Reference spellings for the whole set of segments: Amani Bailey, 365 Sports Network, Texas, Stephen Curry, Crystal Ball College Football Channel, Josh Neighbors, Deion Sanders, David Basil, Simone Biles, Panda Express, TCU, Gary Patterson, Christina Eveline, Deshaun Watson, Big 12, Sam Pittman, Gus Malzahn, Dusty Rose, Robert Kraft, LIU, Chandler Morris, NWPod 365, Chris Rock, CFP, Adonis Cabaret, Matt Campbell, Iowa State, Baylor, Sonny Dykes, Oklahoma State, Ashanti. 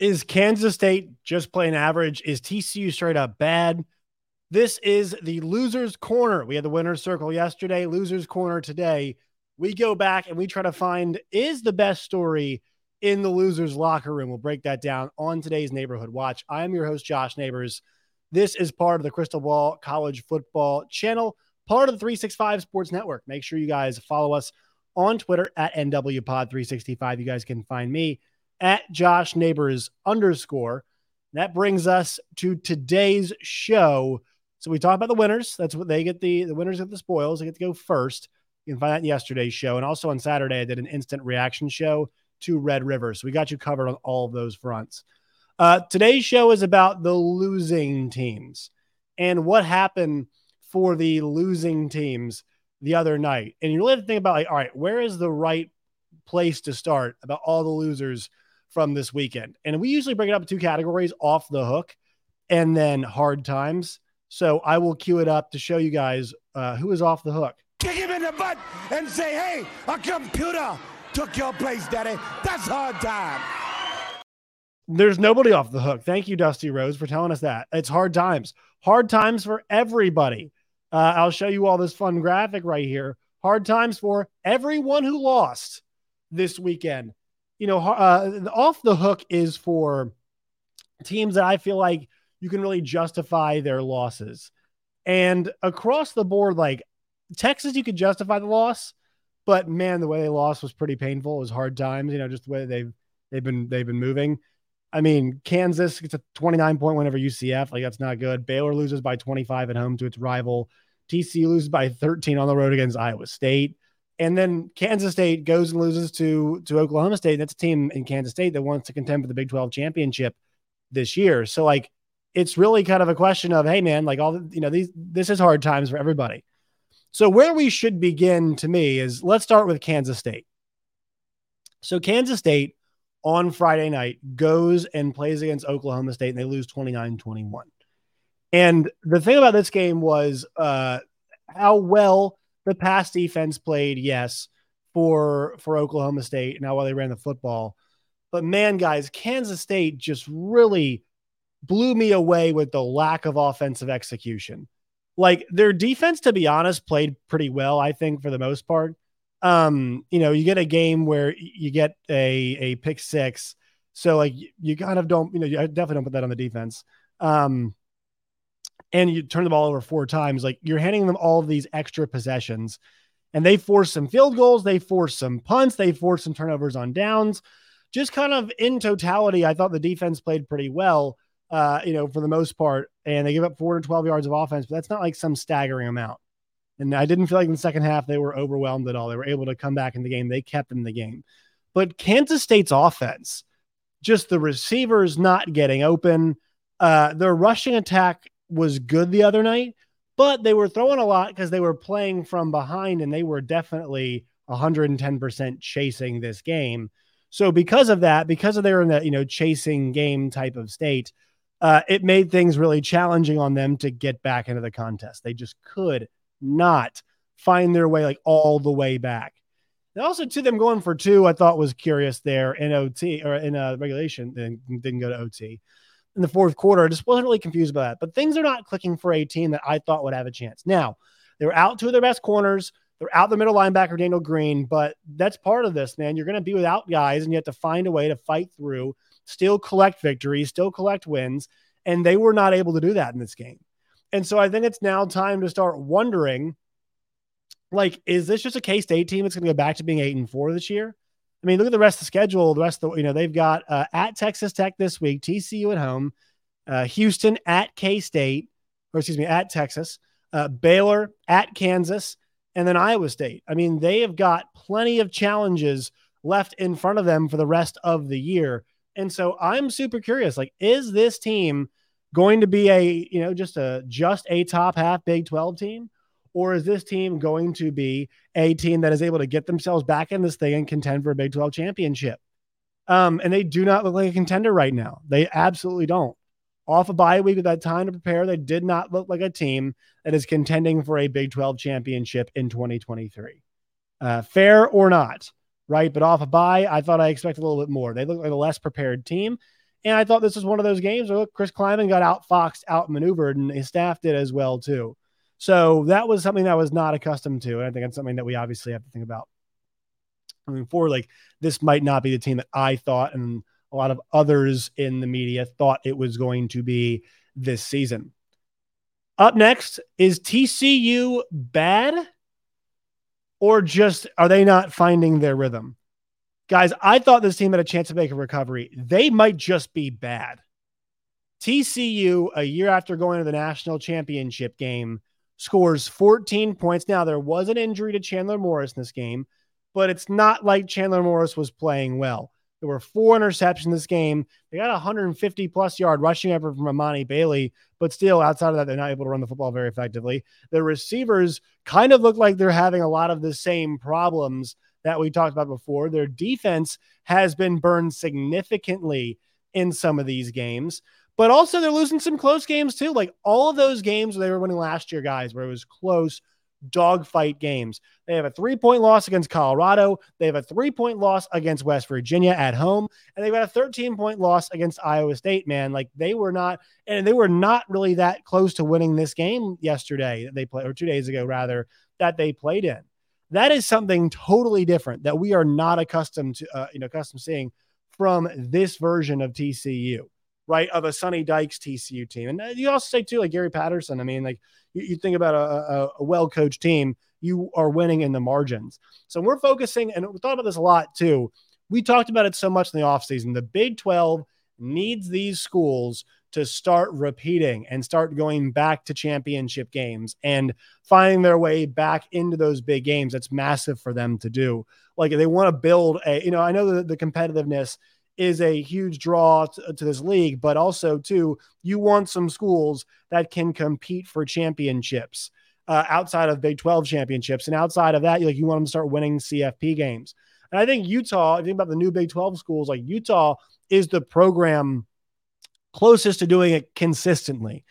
Is Kansas State just playing average? Is TCU straight up bad? This is the Losers Corner. We had the Winner's Circle yesterday, Losers Corner today. We go back and we try to find, is the best story in the losers' locker room? We'll break that down on today's Neighborhood Watch. I am your host, Josh Neighbors. This is part of the Crystal Ball College Football Channel, part of the 365 Sports Network. Make sure you guys follow us on Twitter at NWPod 365. You guys can find me at Josh Neighbors _. That brings us to today's show. So we talk about the winners. That's what they get. The winners get the spoils. They get to go first. You can find that in yesterday's show. And also on Saturday, I did an instant reaction show to Red River. So we got you covered on all of those fronts. Today's show is about the losing teams and what happened for the losing teams the other night. And you really have to think about, like, all right, where is the right place to start about all the losers from this weekend? And we usually break it up in two categories: off the hook and then hard times. So I will cue it up to show you guys who is off the hook. Kick him in the butt and say, hey, a computer took your place, daddy. That's hard time. There's nobody off the hook. Thank you, Dusty Rose, for telling us that. It's hard times. Hard times for everybody. I'll show you all this fun graphic right here. Hard times for everyone who lost this weekend. You know, off the hook is for teams that I feel like you can really justify their losses. And across the board, like, Texas, you could justify the loss, but man, the way they lost was pretty painful. It was hard times, you know, just the way they've been moving. I mean, Kansas gets a 29-point win over UCF. Like, that's not good. Baylor loses by 25 at home to its rival. TCU loses by 13 on the road against Iowa State. And then Kansas State goes and loses to Oklahoma State. That's a team in Kansas State that wants to contend for the Big 12 championship this year. So, like, it's really kind of a question of, hey, man, like, all the, you know, this is hard times for everybody. So where we should begin, to me, is let's start with Kansas State. So Kansas State on Friday night goes and plays against Oklahoma State, and they lose 29-21. And the thing about this game was how well the pass defense played, yes, for Oklahoma State and how well they ran the football. But, man, guys, Kansas State just really blew me away with the lack of offensive execution. Like, their defense, to be honest, played pretty well, I think, for the most part. You know, you get a game where you get a pick six. So, like, you kind of don't, you know, you definitely don't put that on the defense. And you turn the ball over four times. Like, you're handing them all of these extra possessions. And they force some field goals. They force some punts. They force some turnovers on downs. Just kind of in totality, I thought the defense played pretty well. You know, for the most part, and they give up 412 yards of offense, but that's not like some staggering amount. And I didn't feel like in the second half they were overwhelmed at all. They were able to come back in the game. They kept in the game. But Kansas State's offense, just the receivers not getting open. Their rushing attack was good the other night, but they were throwing a lot because they were playing from behind, and they were definitely 110% chasing this game. So because of that, because of they're in that, you know, chasing game type of state, it made things really challenging on them to get back into the contest. They just could not find their way, like, all the way back. And also, to them going for two, I thought was curious there in OT, or in regulation, and didn't go to OT. In the fourth quarter, I just wasn't really confused by that. But things are not clicking for a team that I thought would have a chance. Now, they were out two of their best corners. They're out the middle linebacker, Daniel Green, but that's part of this, man. You're going to be without guys, and you have to find a way to fight through, still collect victories, still collect wins, and they were not able to do that in this game. And so I think it's now time to start wondering, like, is this just a K-State team that's going to go back to being 8-4 this year? I mean, look at the rest of the schedule. The rest of the, you know, they've got at Texas Tech this week, TCU at home, Houston at K-State, or excuse me, at Texas, Baylor at Kansas, and then Iowa State. I mean, they have got plenty of challenges left in front of them for the rest of the year. And so I'm super curious, like, is this team going to be a, you know, just a top half Big 12 team? Or is this team going to be a team that is able to get themselves back in this thing and contend for a Big 12 championship? And they do not look like a contender right now. They absolutely don't. Off a bye week with that time to prepare, they did not look like a team that is contending for a Big 12 championship in 2023. Fair or not, right? But off a bye, I thought I expected a little bit more. They look like a less prepared team. And I thought this was one of those games where, look, Chris Kleiman got outfoxed, outmaneuvered, and his staff did as well, too. So that was something that I was not accustomed to. And I think it's something that we obviously have to think about moving forward. Like, this might not be the team that I thought and a lot of others in the media thought it was going to be this season. Up next, is TCU bad? Or just, are they not finding their rhythm? Guys, I thought this team had a chance to make a recovery. They might just be bad. TCU, a year after going to the national championship game, scores 14 points. Now, there was an injury to Chandler Morris in this game, but it's not like Chandler Morris was playing well. There were 4 interceptions in this game. They got 150-plus yard rushing effort from Amani Bailey, but still, outside of that, they're not able to run the football very effectively. The receivers kind of look like they're having a lot of the same problems that we talked about before. Their defense has been burned significantly in some of these games. But also they're losing some close games too. Like all of those games where they were winning last year, guys, where it was close dogfight games. They have a 3-point loss against Colorado. They have a 3-point loss against West Virginia at home. And they've got a 13-point loss against Iowa State, man. Like they were not really that close to winning this game yesterday that they played, or 2 days ago rather, that they played in. That is something totally different that we are not accustomed to, accustomed seeing from this version of TCU. Right, of a Sonny Dykes TCU team. And you also say, too, like Gary Patterson. I mean, like you think about a well-coached team, you are winning in the margins. So we're focusing, and we thought about this a lot, too. We talked about it so much in the offseason. The Big 12 needs these schools to start repeating and start going back to championship games and finding their way back into those big games. That's massive for them to do. Like, they want to build I know the competitiveness is a huge draw to this league, but also, too, you want some schools that can compete for championships outside of Big 12 championships. And outside of that, you want them to start winning CFP games. And I think Utah, if you think about the new Big 12 schools, like Utah is the program closest to doing it consistently.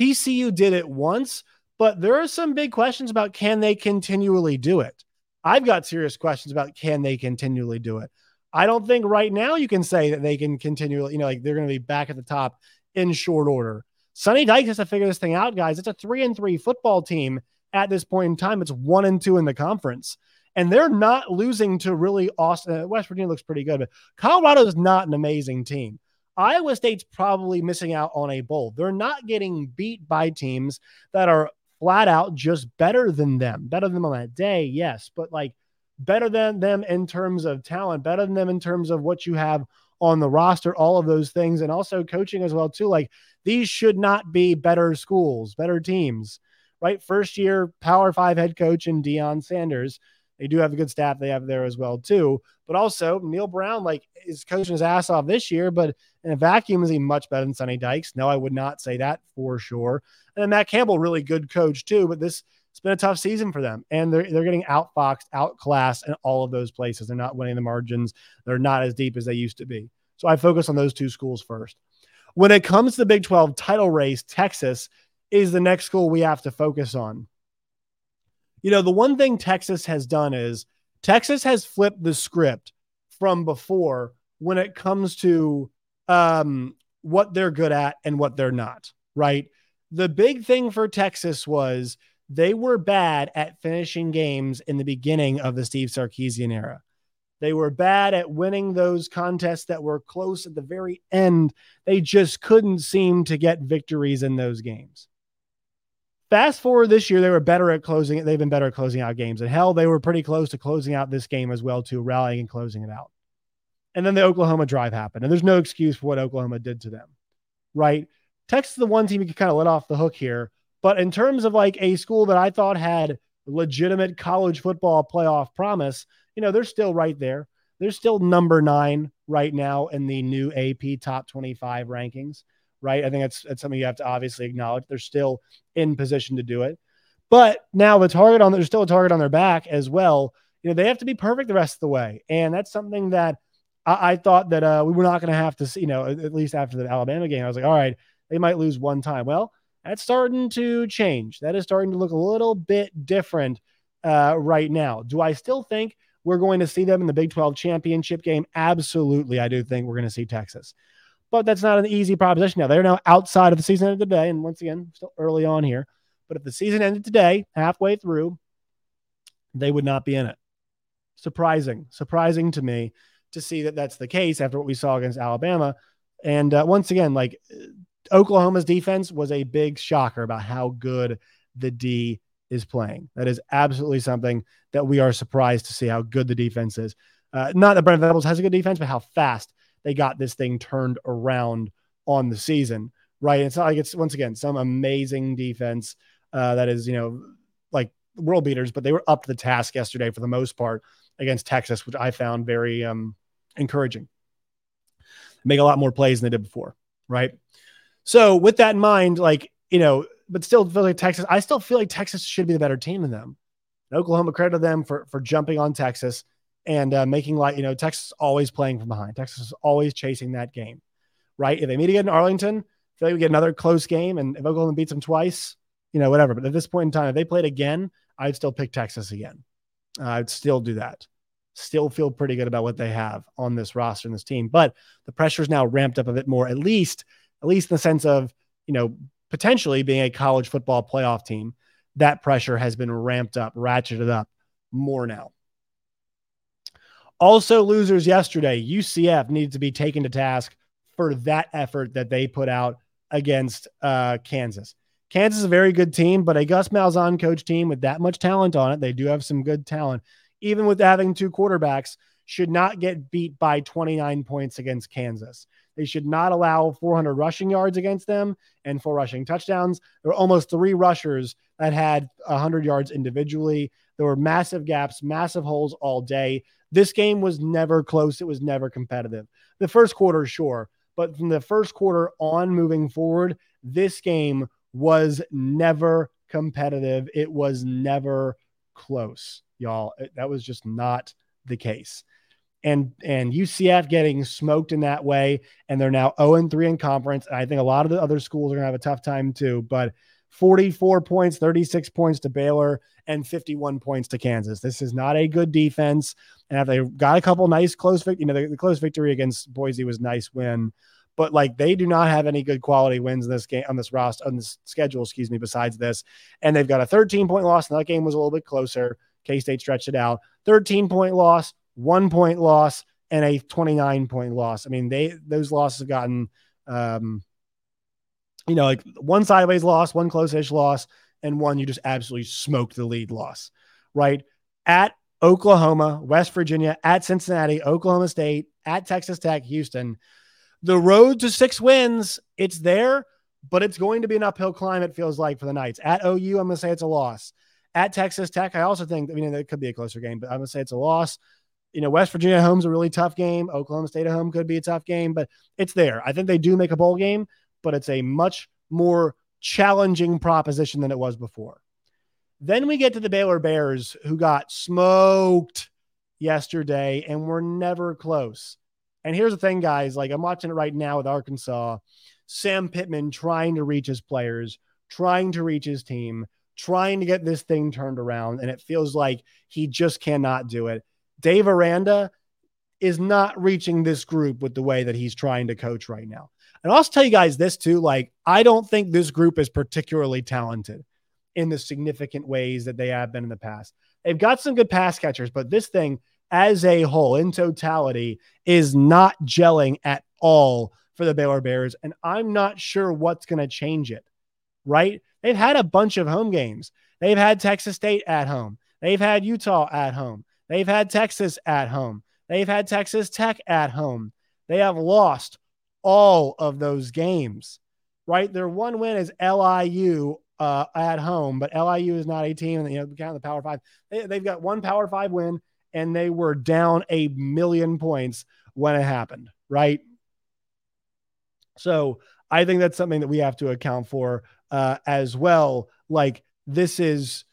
TCU did it once, but there are some big questions about can they continually do it? I've got serious questions about can they continually do it? I don't think right now you can say that they can continually, they're going to be back at the top in short order. Sonny Dykes has to figure this thing out, guys. It's a 3-3 football team at this point in time. It's 1-2 in the conference, and they're not losing to really Austin. West Virginia looks pretty good, but Colorado is not an amazing team. Iowa State's probably missing out on a bowl. They're not getting beat by teams that are flat out just better than them on that day. Yes. But better than them in terms of talent, better than them in terms of what you have on the roster, all of those things, and also coaching as well, too. Like, these should not be better schools, better teams, right? First-year Power 5 head coach in Deion Sanders. They do have a good staff they have there as well, too. But also, Neil Brown, is coaching his ass off this year, but in a vacuum, is he much better than Sonny Dykes? No, I would not say that for sure. And then Matt Campbell, really good coach, too, but it's been a tough season for them, and they're getting outfoxed, outclassed in all of those places. They're not winning the margins. They're not as deep as they used to be. So I focus on those two schools first. When it comes to the Big 12 title race, Texas is the next school we have to focus on. The one thing Texas has done is Texas has flipped the script from before when it comes to what they're good at and what they're not, right? The big thing for Texas was they were bad at finishing games in the beginning of the Steve Sarkisian era. They were bad at winning those contests that were close at the very end. They just couldn't seem to get victories in those games. Fast forward this year, they've been better at closing out games. And hell, they were pretty close to closing out this game as well, too, rallying and closing it out. And then the Oklahoma drive happened, and there's no excuse for what Oklahoma did to them, right? Texas is the one team you can kind of let off the hook here. But in terms of a school that I thought had legitimate college football playoff promise, they're still right there. They're still number 9 right now in the new AP top 25 rankings, right? I think that's something you have to obviously acknowledge. They're still in position to do it. But now there's still a target on their back as well. You know, they have to be perfect the rest of the way. And that's something that I thought that we were not going to have to see, you know, at least after the Alabama game. I was like, all right, they might lose one time. Well, that's starting to change. That is starting to look a little bit different right now. Do I still think we're going to see them in the Big 12 championship game? Absolutely, I do think we're going to see Texas. But that's not an easy proposition now. They're now outside of the season end of the day. And once again, still early on here. But if the season ended today, halfway through, they would not be in it. Surprising to me to see that that's the case after what we saw against Alabama. And once again, like Oklahoma's defense was a big shocker about how good the D is playing. That is absolutely something that we are surprised to see how good the defense is. Not that Brent Venables has a good defense, but how fast they got this thing turned around on the season, right? And it's not like it's, once again, some amazing defense that is, you know, like world beaters, but they were up to the task yesterday for the most part against Texas, which I found very encouraging. Make a lot more plays than they did before, right? So with that in mind, like, you know, but still feel like Texas, I still feel like Texas should be the better team than them. And Oklahoma credited them for jumping on Texas and making light, you know, Texas is always playing from behind. Texas is always chasing that game, right? If they meet again in Arlington, I feel like we get another close game. And if Oklahoma beats them twice, you know, whatever. But at this point in time, if they played again, I'd still pick Texas again. I'd still do that. Still feel pretty good about what they have on this roster and this team. But the pressure's now ramped up a bit more, at least in the sense of, you know, potentially being a college football playoff team. That pressure has been ramped up, ratcheted up more now. Also, losers yesterday, UCF needed to be taken to task for that effort that they put out against Kansas. Kansas is a very good team, but a Gus Malzahn coach team with that much talent on it, they do have some good talent, even with having two quarterbacks, should not get beat by 29 points against Kansas. They should not allow 400 rushing yards against them and 4 rushing touchdowns. There were almost 3 rushers that had 100 yards individually. There were massive gaps, massive holes all day. This game was never close. It was never competitive. The first quarter, sure, but from the first quarter on moving forward, this game was never competitive. It was never close, y'all. That was just not the case. And UCF getting smoked in that way, and they're now 0-3 in conference. And I think a lot of the other schools are going to have a tough time too, but 44 points, 36 points to Baylor, and 51 points to Kansas. This is not a good defense. And if they got a couple nice close, you know, the close victory against Boise was a nice win, but like they do not have any good quality wins in this game on this roster, on this schedule, excuse me, besides this. And they've got a 13-point loss, and that game was a little bit closer. K-State stretched it out. 13-point loss, 1-point loss, and a 29-point loss. I mean, those losses have gotten, you know, like one sideways loss, one close-ish loss, and one you just absolutely smoked the lead loss, right? At Oklahoma, West Virginia, at Cincinnati, Oklahoma State, at Texas Tech, Houston. The road to 6 wins, it's there, but it's going to be an uphill climb, it feels like, for the Knights. At OU, I'm going to say it's a loss. At Texas Tech, I also think, I mean, it could be a closer game, but I'm going to say it's a loss. You know, West Virginia at home's a really tough game. Oklahoma State at home could be a tough game, but it's there. I think they do make a bowl game, but it's a much more challenging proposition than it was before. Then we get to the Baylor Bears, who got smoked yesterday and were never close. And here's the thing, guys. Like, I'm watching it right now with Arkansas. Sam Pittman trying to reach his players, trying to reach his team, trying to get this thing turned around, and it feels like he just cannot do it. Dave Aranda is not reaching this group with the way that he's trying to coach right now. And I'll also tell you guys this too, like, I don't think this group is particularly talented in the significant ways that they have been in the past. They've got some good pass catchers, but this thing as a whole, in totality, is not gelling at all for the Baylor Bears. And I'm not sure what's going to change it, right? They've had a bunch of home games. They've had Texas State at home. They've had Utah at home. They've had Texas at home. They've had Texas Tech at home. They have lost all of those games, right? Their one win is LIU at home, but LIU is not a team, and you know, count the Power Five. They've got one Power Five win and they were down 1,000,000 points when it happened, right? So I think that's something that we have to account for as well. Like, this is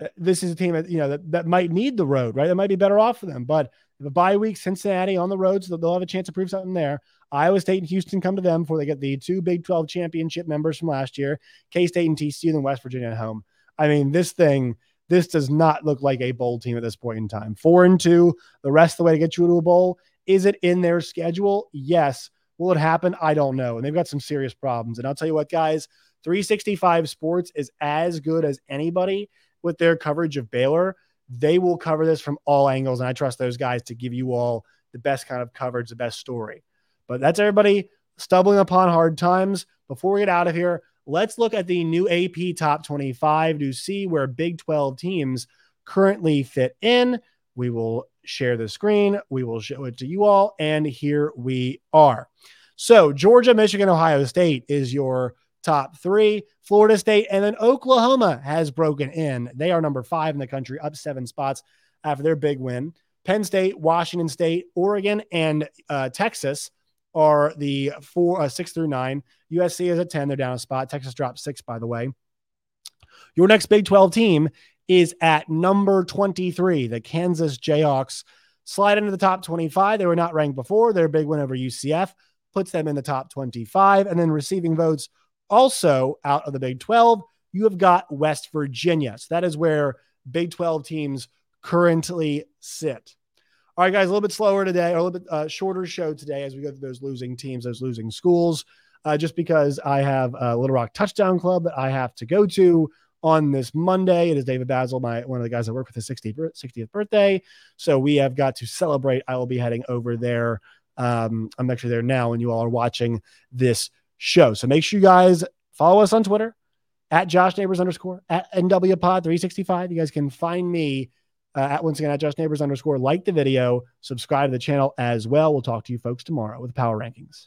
a team that, you know, that might need the road, right? That might be better off for them. But the bye week, Cincinnati on the road, so they'll have a chance to prove something there. Iowa State and Houston come to them before they get the two Big 12 championship members from last year, K-State and TCU, and then West Virginia at home. I mean, this does not look like a bowl team at this point in time. 4-2, the rest of the way to get you into a bowl. Is it in their schedule? Yes. Will it happen? I don't know. And they've got some serious problems. And I'll tell you what, guys, 365 Sports is as good as anybody with their coverage of Baylor. They will cover this from all angles, and I trust those guys to give you all the best kind of coverage, the best story. But that's everybody stumbling upon hard times. Before we get out of here, let's look at the new AP Top 25 to see where Big 12 teams currently fit in. We will share the screen. We will show it to you all, and here we are. So Georgia, Michigan, Ohio State is your top three. Florida State, and then Oklahoma has broken in. They are number 5 in the country, up 7 spots after their big win. Penn State, Washington State, Oregon, and Texas are the 6 through 9. USC is at 10. They're down a spot. Texas dropped 6, by the way. Your next Big 12 team is at number 23, the Kansas Jayhawks. Slide into the top 25. They were not ranked before. Their big win over UCF puts them in the top 25. And then receiving votes also out of the Big 12, you have got West Virginia. So that is where Big 12 teams currently sit. All right, guys, a little bit slower today, or a little bit shorter show today as we go through those losing teams, those losing schools, just because I have a Little Rock Touchdown Club that I have to go to on this Monday. It is David Basil, one of the guys I work with, his 60th birthday. So we have got to celebrate. I will be heading over there. I'm actually there now when you all are watching this show. So make sure you guys follow us on Twitter at JoshNeighbors _ at NWPod 365. You guys can find me at, once again, at JoshNeighbors _. Like the video, subscribe to the channel as well. We'll talk to you folks tomorrow with Power Rankings.